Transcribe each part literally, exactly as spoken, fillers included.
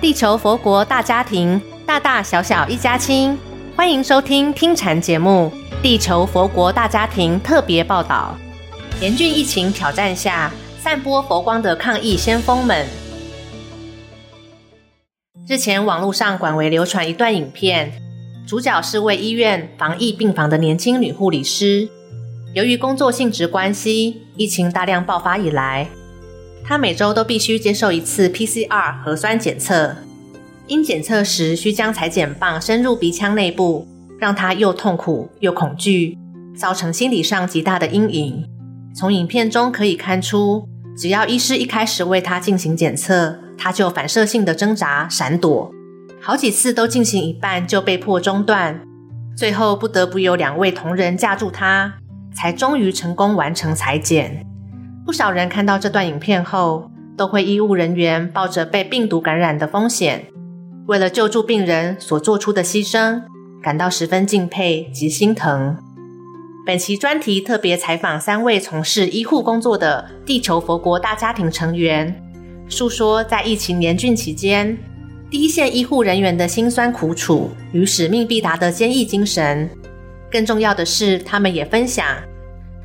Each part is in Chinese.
地球佛国大家庭，大大小小一家亲。欢迎收听听禅节目《地球佛国大家庭》特别报道。严峻疫情挑战下，散播佛光的抗疫先锋们。日前网络上广为流传一段影片，主角是为医院防疫病房的年轻女护理师。由于工作性质关系，疫情大量爆发以来，她每周都必须接受一次 P C R 核酸检测，因检测时需将裁剪棒深入鼻腔内部，让她又痛苦又恐惧，造成心理上极大的阴影。从影片中可以看出，只要医师一开始为她进行检测，她就反射性的挣扎闪躲，好几次都进行一半就被迫中断，最后不得不有两位同仁架住她，才终于成功完成裁剪。不少人看到这段影片后，都会医务人员抱着被病毒感染的风险，为了救助病人所做出的牺牲，感到十分敬佩及心疼。本期专题特别采访三位从事医护工作的地球佛国大家庭成员，述说在疫情严峻期间，第一线医护人员的辛酸苦楚与使命必达的坚毅精神。更重要的是，他们也分享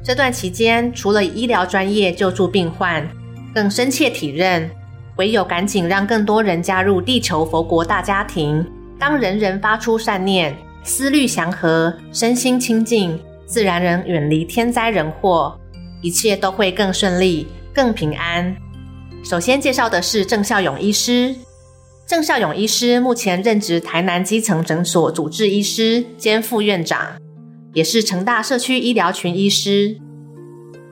这段期间除了以医疗专业救助病患，更深切体认唯有赶紧让更多人加入地球佛国大家庭，当人人发出善念，思虑祥和，身心清净，自然人远离天灾人祸，一切都会更顺利更平安。首先介绍的是郑孝勇医师。郑孝勇医师目前任职台南基层诊所主治医师兼副院长，也是成大社区医疗群医师。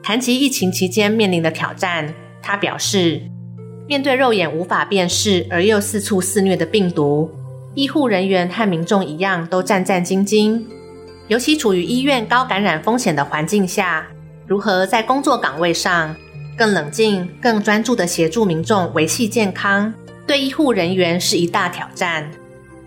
谈及疫情期间面临的挑战，他表示，面对肉眼无法辨识而又四处肆虐的病毒，医护人员和民众一样都战战兢兢，尤其处于医院高感染风险的环境下，如何在工作岗位上更冷静、更专注地协助民众维系健康，对医护人员是一大挑战。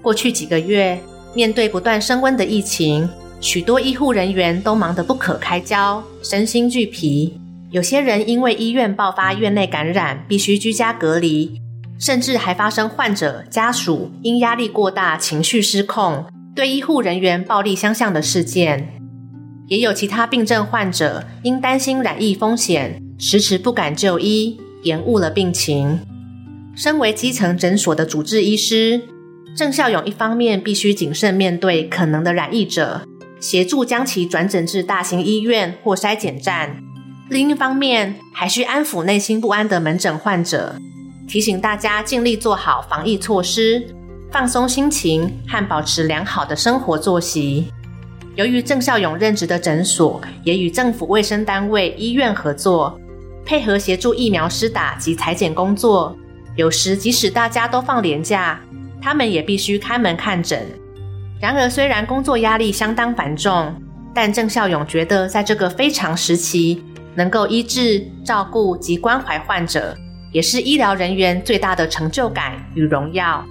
过去几个月，面对不断升温的疫情，许多医护人员都忙得不可开交，身心俱疲。有些人因为医院爆发院内感染，必须居家隔离，甚至还发生患者家属因压力过大情绪失控，对医护人员暴力相向的事件。也有其他病症患者因担心染疫风险，迟迟不敢就医，延误了病情。身为基层诊所的主治医师，郑孝勇一方面必须谨慎面对可能的染疫者，协助将其转诊至大型医院或筛检站，另一方面还需安抚内心不安的门诊患者，提醒大家尽力做好防疫措施，放松心情和保持良好的生活作息。由于郑孝勇任职的诊所也与政府卫生单位医院合作，配合协助疫苗施打及采检工作，有时即使大家都放连假，他们也必须开门看诊。然而虽然工作压力相当繁重，但郑孝勇觉得在这个非常时期，能够医治、照顾及关怀患者，也是医疗人员最大的成就感与荣耀。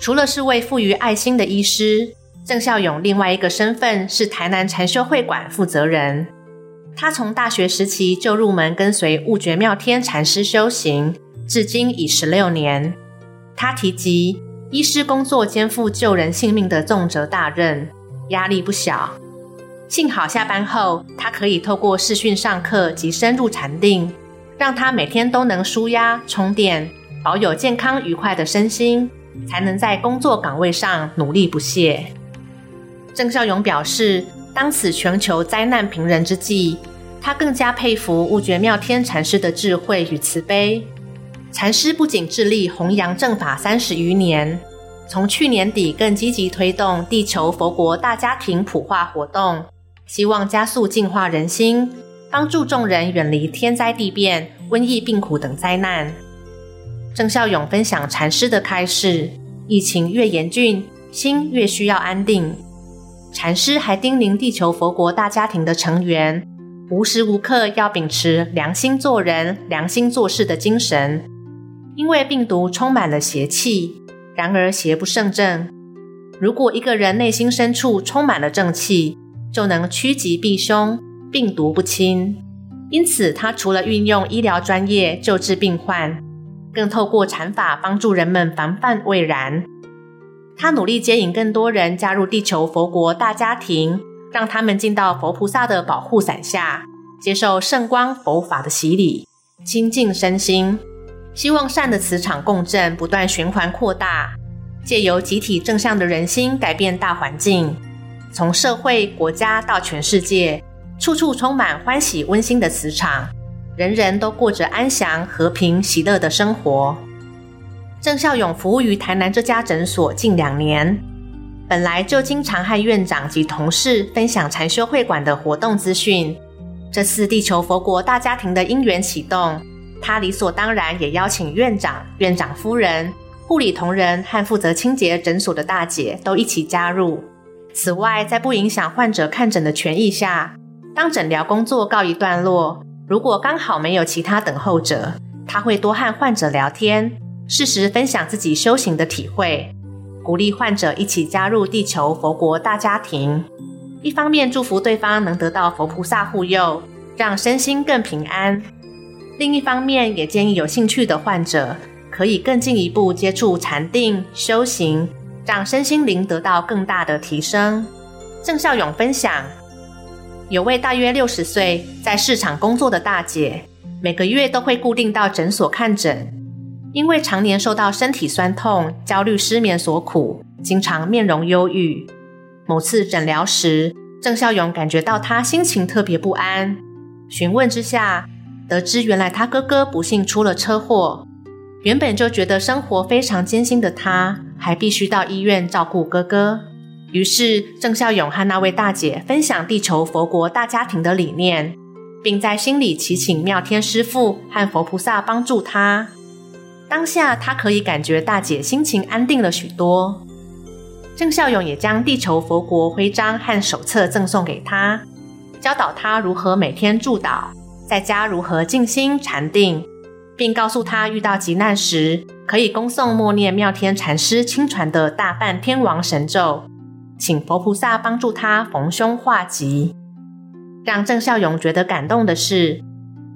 除了是位富于爱心的医师，郑孝勇另外一个身份是台南禅修会馆负责人。他从大学时期就入门跟随悟觉妙天禅师修行，至今已十六年。他提及医师工作肩负救人性命的重责大任，压力不小。幸好下班后他可以透过视讯上课及深入禅定，让他每天都能舒压充电，保有健康愉快的身心，才能在工作岗位上努力不懈。郑孝勇表示，当此全球灾难频仍之际，他更加佩服悟觉妙天禅师的智慧与慈悲。禅师不仅致力弘扬正法三十余年，从去年底更积极推动地球佛国大家庭普化活动，希望加速净化人心，帮助众人远离天灾地变、瘟疫病苦等灾难。郑孝勇分享禅师的开示：疫情越严峻，心越需要安定。禅师还叮咛地球佛国大家庭的成员，无时无刻要秉持良心做人、良心做事的精神。因为病毒充满了邪气，然而邪不胜正。如果一个人内心深处充满了正气，就能趋吉避凶，病毒不侵。因此他除了运用医疗专业救治病患，更透过禅法帮助人们防范未然。他努力接引更多人加入地球佛国大家庭，让他们进到佛菩萨的保护伞下，接受圣光佛法的洗礼，清净身心，希望善的磁场共振不断循环扩大，借由集体正向的人心改变大环境，从社会、国家到全世界，处处充满欢喜温馨的磁场，人人都过着安详、和平、喜乐的生活。郑孝勇服务于台南这家诊所近两年，本来就经常和院长及同事分享禅修会馆的活动资讯。这次地球佛国大家庭的因缘启动，他理所当然也邀请院长、院长夫人、护理同仁和负责清洁诊所的大姐都一起加入。此外，在不影响患者看诊的权益下，当诊疗工作告一段落，如果刚好没有其他等候者，他会多和患者聊天，适时分享自己修行的体会，鼓励患者一起加入地球佛国大家庭。一方面祝福对方能得到佛菩萨护佑，让身心更平安，另一方面也建议有兴趣的患者可以更进一步接触禅定修行，让身心灵得到更大的提升。郑孝勇分享，有位大约六十岁在市场工作的大姐，每个月都会固定到诊所看诊，因为常年受到身体酸痛、焦虑失眠所苦，经常面容忧郁。某次诊疗时，郑孝勇感觉到他心情特别不安，询问之下得知原来他哥哥不幸出了车祸，原本就觉得生活非常艰辛的他，还必须到医院照顾哥哥。于是郑孝勇和那位大姐分享地球佛国大家庭的理念，并在心里祈请妙天师父和佛菩萨帮助他。当下他可以感觉大姐心情安定了许多。郑孝勇也将地球佛国徽章和手册赠送给他，教导他如何每天祝祷，在家如何静心禅定，并告诉他遇到急难时可以恭诵默念妙天禅师亲传的大梵天王神咒，请佛菩萨帮助他逢凶化吉。让郑孝勇觉得感动的是，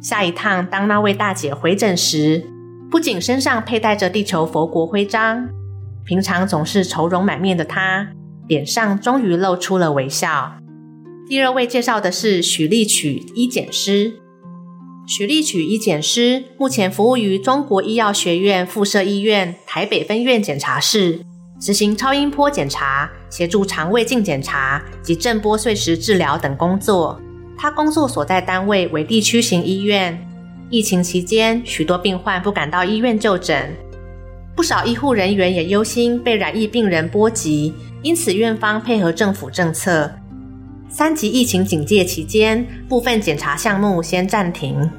下一趟当那位大姐回诊时，不仅身上佩戴着地球佛国徽章，平常总是愁容满面的他，脸上终于露出了微笑。第二位介绍的是许立曲医检师。许立曲医检师目前服务于中国医药学院附设医院台北分院检察室，执行超音波检查、协助肠胃镜检查及震波碎石治疗等工作。他工作所在单位为地区型医院，疫情期间许多病患不敢到医院就诊，不少医护人员也忧心被染疫病人波及，因此院方配合政府政策，三级疫情警戒期间，部分检查项目先暂停。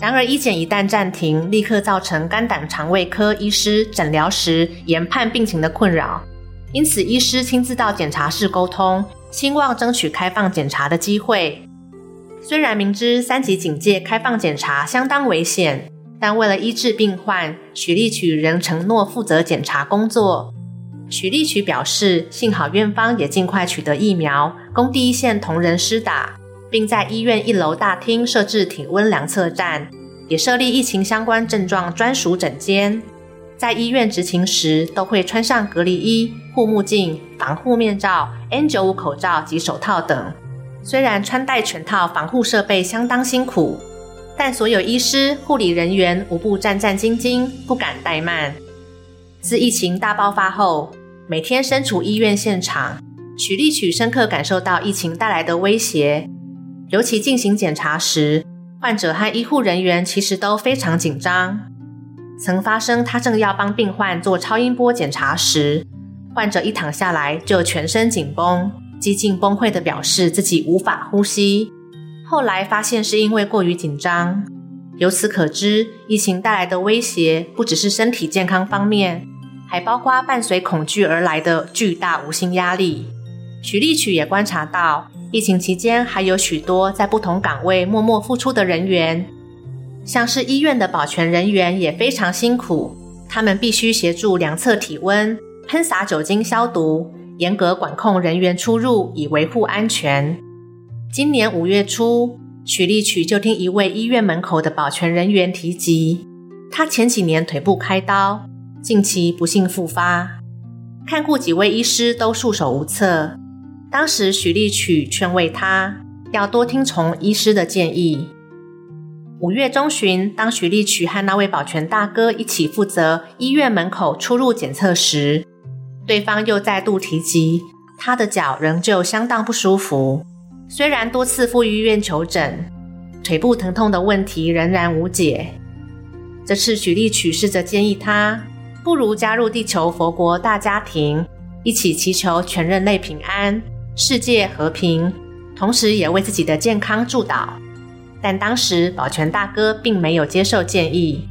然而医检一旦暂停，立刻造成肝胆肠胃科医师诊疗时研判病情的困扰，因此医师亲自到检察室沟通，希望争取开放检查的机会。虽然明知三级警戒开放检查相当危险，但为了医治病患，许立曲仍承诺负责检查工作。许立曲表示，幸好院方也尽快取得疫苗，供第一线同仁施打，并在医院一楼大厅设置体温量测站，也设立疫情相关症状专属诊间。在医院执勤时，都会穿上隔离衣、护目镜、防护面罩、N 九十五 口罩及手套等。虽然穿戴全套防护设备相当辛苦，但所有医师、护理人员无不战战兢兢，不敢怠慢。自疫情大爆发后，每天身处医院现场，许立曲深刻感受到疫情带来的威胁。尤其进行检查时，患者和医护人员其实都非常紧张。曾发生他正要帮病患做超音波检查时，患者一躺下来就全身紧绷，几近崩溃地表示自己无法呼吸。后来发现是因为过于紧张。由此可知，疫情带来的威胁不只是身体健康方面，还包括伴随恐惧而来的巨大无形压力。许立曲也观察到，疫情期间还有许多在不同岗位默默付出的人员，像是医院的保全人员也非常辛苦，他们必须协助量测体温、喷洒酒精消毒，严格管控人员出入，以维护安全。今年五月初，许立曲就听一位医院门口的保全人员提及，他前几年腿部开刀，近期不幸复发，看过几位医师都束手无策。当时许立曲劝慰他要多听从医师的建议。五月中旬，当许立曲和那位保全大哥一起负责医院门口出入检测时，对方又再度提及他的脚仍旧相当不舒服，虽然多次赴医院求诊，腿部疼痛的问题仍然无解。这次许立曲试着建议他不如加入地球佛国大家庭，一起祈求全人类平安、世界和平，同时也为自己的健康祝祷。但当时保全大哥并没有接受建议。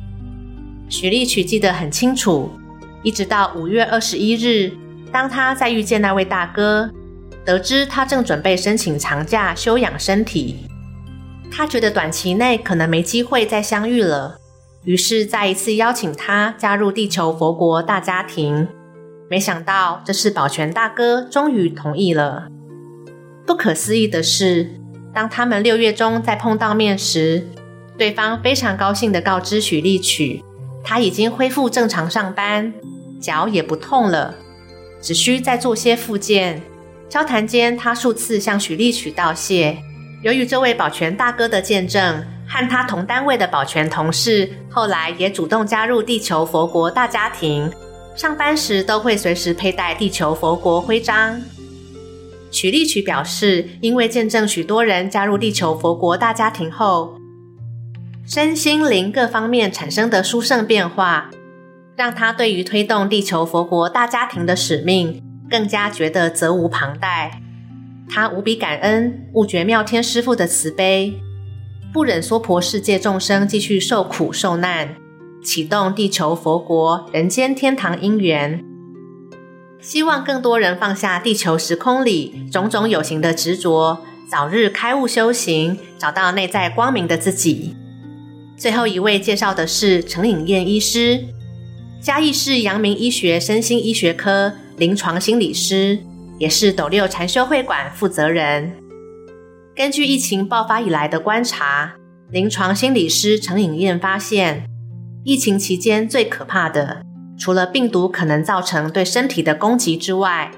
许立曲记得很清楚，一直到五月二十一日，当他再遇见那位大哥，得知他正准备申请长假休养身体，他觉得短期内可能没机会再相遇了，于是再一次邀请他加入地球佛国大家庭。没想到这次保全大哥终于同意了。不可思议的是，当他们六月中再碰到面时，对方非常高兴地告知许立曲，他已经恢复正常上班，脚也不痛了，只需再做些复健。交谈间，他数次向许立曲道谢。由于这位保全大哥的见证，和他同单位的保全同事后来也主动加入地球佛国大家庭，上班时都会随时佩戴地球佛国徽章。许立曲表示，因为见证许多人加入地球佛国大家庭后，身心灵各方面产生的殊胜变化，让他对于推动地球佛国大家庭的使命更加觉得责无旁贷。他无比感恩悟觉妙天师父的慈悲，不忍娑婆世界众生继续受苦受难，启动地球佛国人间天堂因缘，希望更多人放下地球时空里种种有形的执着，早日开悟修行，找到内在光明的自己。最后一位介绍的是陈颖燕医师，嘉义市阳明医学身心医学科临床心理师，也是斗六禅修会馆负责人。根据疫情爆发以来的观察，临床心理师陈颖燕发现，疫情期间最可怕的除了病毒可能造成对身体的攻击之外，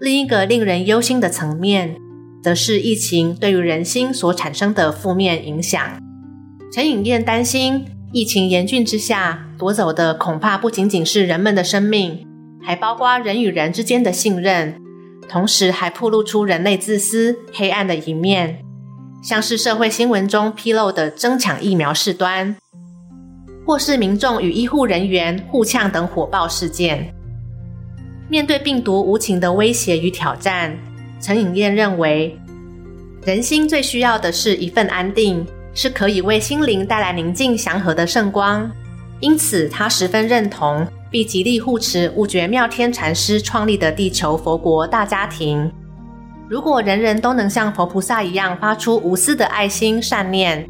另一个令人忧心的层面则是疫情对于人心所产生的负面影响。陈颖燕担心，疫情严峻之下夺走的恐怕不仅仅是人们的生命，还包括人与人之间的信任，同时还暴露出人类自私黑暗的一面，像是社会新闻中披露的争抢疫苗事端，或是民众与医护人员互呛等火爆事件。面对病毒无情的威胁与挑战，陈颖燕认为，人心最需要的是一份安定，是可以为心灵带来宁静祥和的圣光。因此他十分认同并极力护持悟觉妙天禅师创立的地球佛国大家庭。如果人人都能像佛菩萨一样发出无私的爱心善念，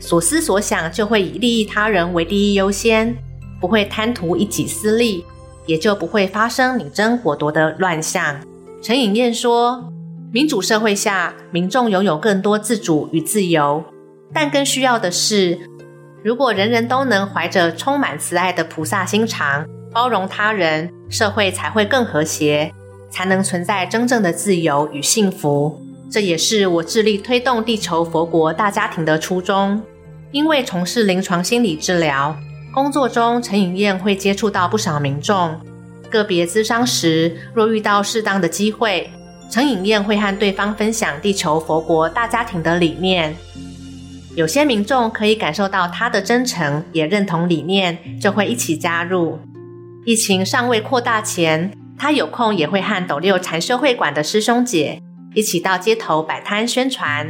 所思所想就会以利益他人为第一优先，不会贪图一己私利，也就不会发生你争我夺的乱象。陈颖燕说，民主社会下，民众拥有更多自主与自由，但更需要的是，如果人人都能怀着充满慈爱的菩萨心肠，包容他人，社会才会更和谐，才能存在真正的自由与幸福。这也是我致力推动地球佛国大家庭的初衷。因为从事临床心理治疗工作中，陈颖燕会接触到不少民众，个别咨商时若遇到适当的机会，陈颖燕会和对方分享地球佛国大家庭的理念。有些民众可以感受到他的真诚，也认同理念，就会一起加入。疫情尚未扩大前，他有空也会和斗六禅修会馆的师兄姐一起到街头摆摊宣传，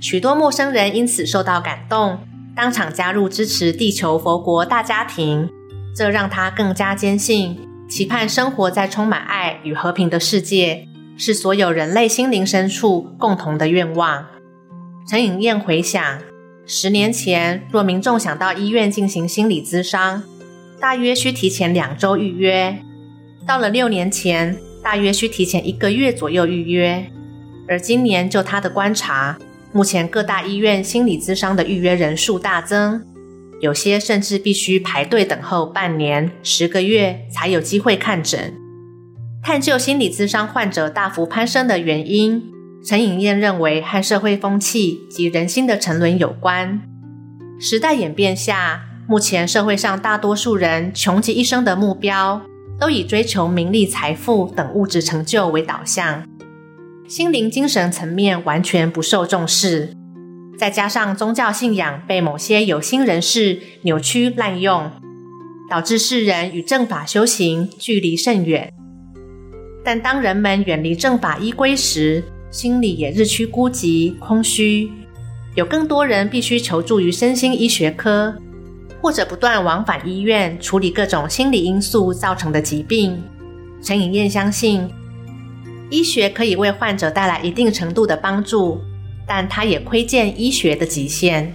许多陌生人因此受到感动，当场加入支持地球佛国大家庭。这让他更加坚信，期盼生活在充满爱与和平的世界，是所有人类心灵深处共同的愿望。陈颖燕回想，十年前若民众想到医院进行心理咨商，大约需提前两周预约，到了六年前大约需提前一个月左右预约，而今年就他的观察，目前各大医院心理咨商的预约人数大增，有些甚至必须排队等候半年、十个月才有机会看诊。探究心理咨商患者大幅攀升的原因，陈颖燕认为和社会风气及人心的沉沦有关。时代演变下，目前社会上大多数人穷其一生的目标，都以追求名利、财富等物质成就为导向，心灵精神层面完全不受重视。再加上宗教信仰被某些有心人士扭曲滥用，导致世人与正法修行距离甚远。但当人们远离正法依归时，心里也日趋孤寂、空虚，有更多人必须求助于身心医学科，或者不断往返医院处理各种心理因素造成的疾病。陈颖燕相信，医学可以为患者带来一定程度的帮助，但他也窥见医学的极限。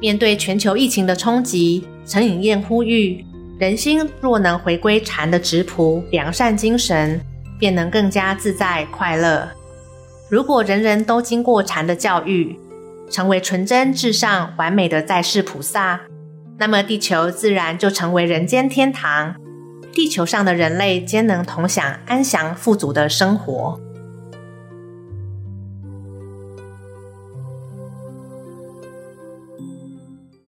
面对全球疫情的冲击，陈颖燕呼吁，人心若能回归禅的质朴、良善精神，便能更加自在快乐。如果人人都经过禅的教育，成为纯真至上、完美的在世菩萨，那么地球自然就成为人间天堂，地球上的人类皆能同享安详富足的生活。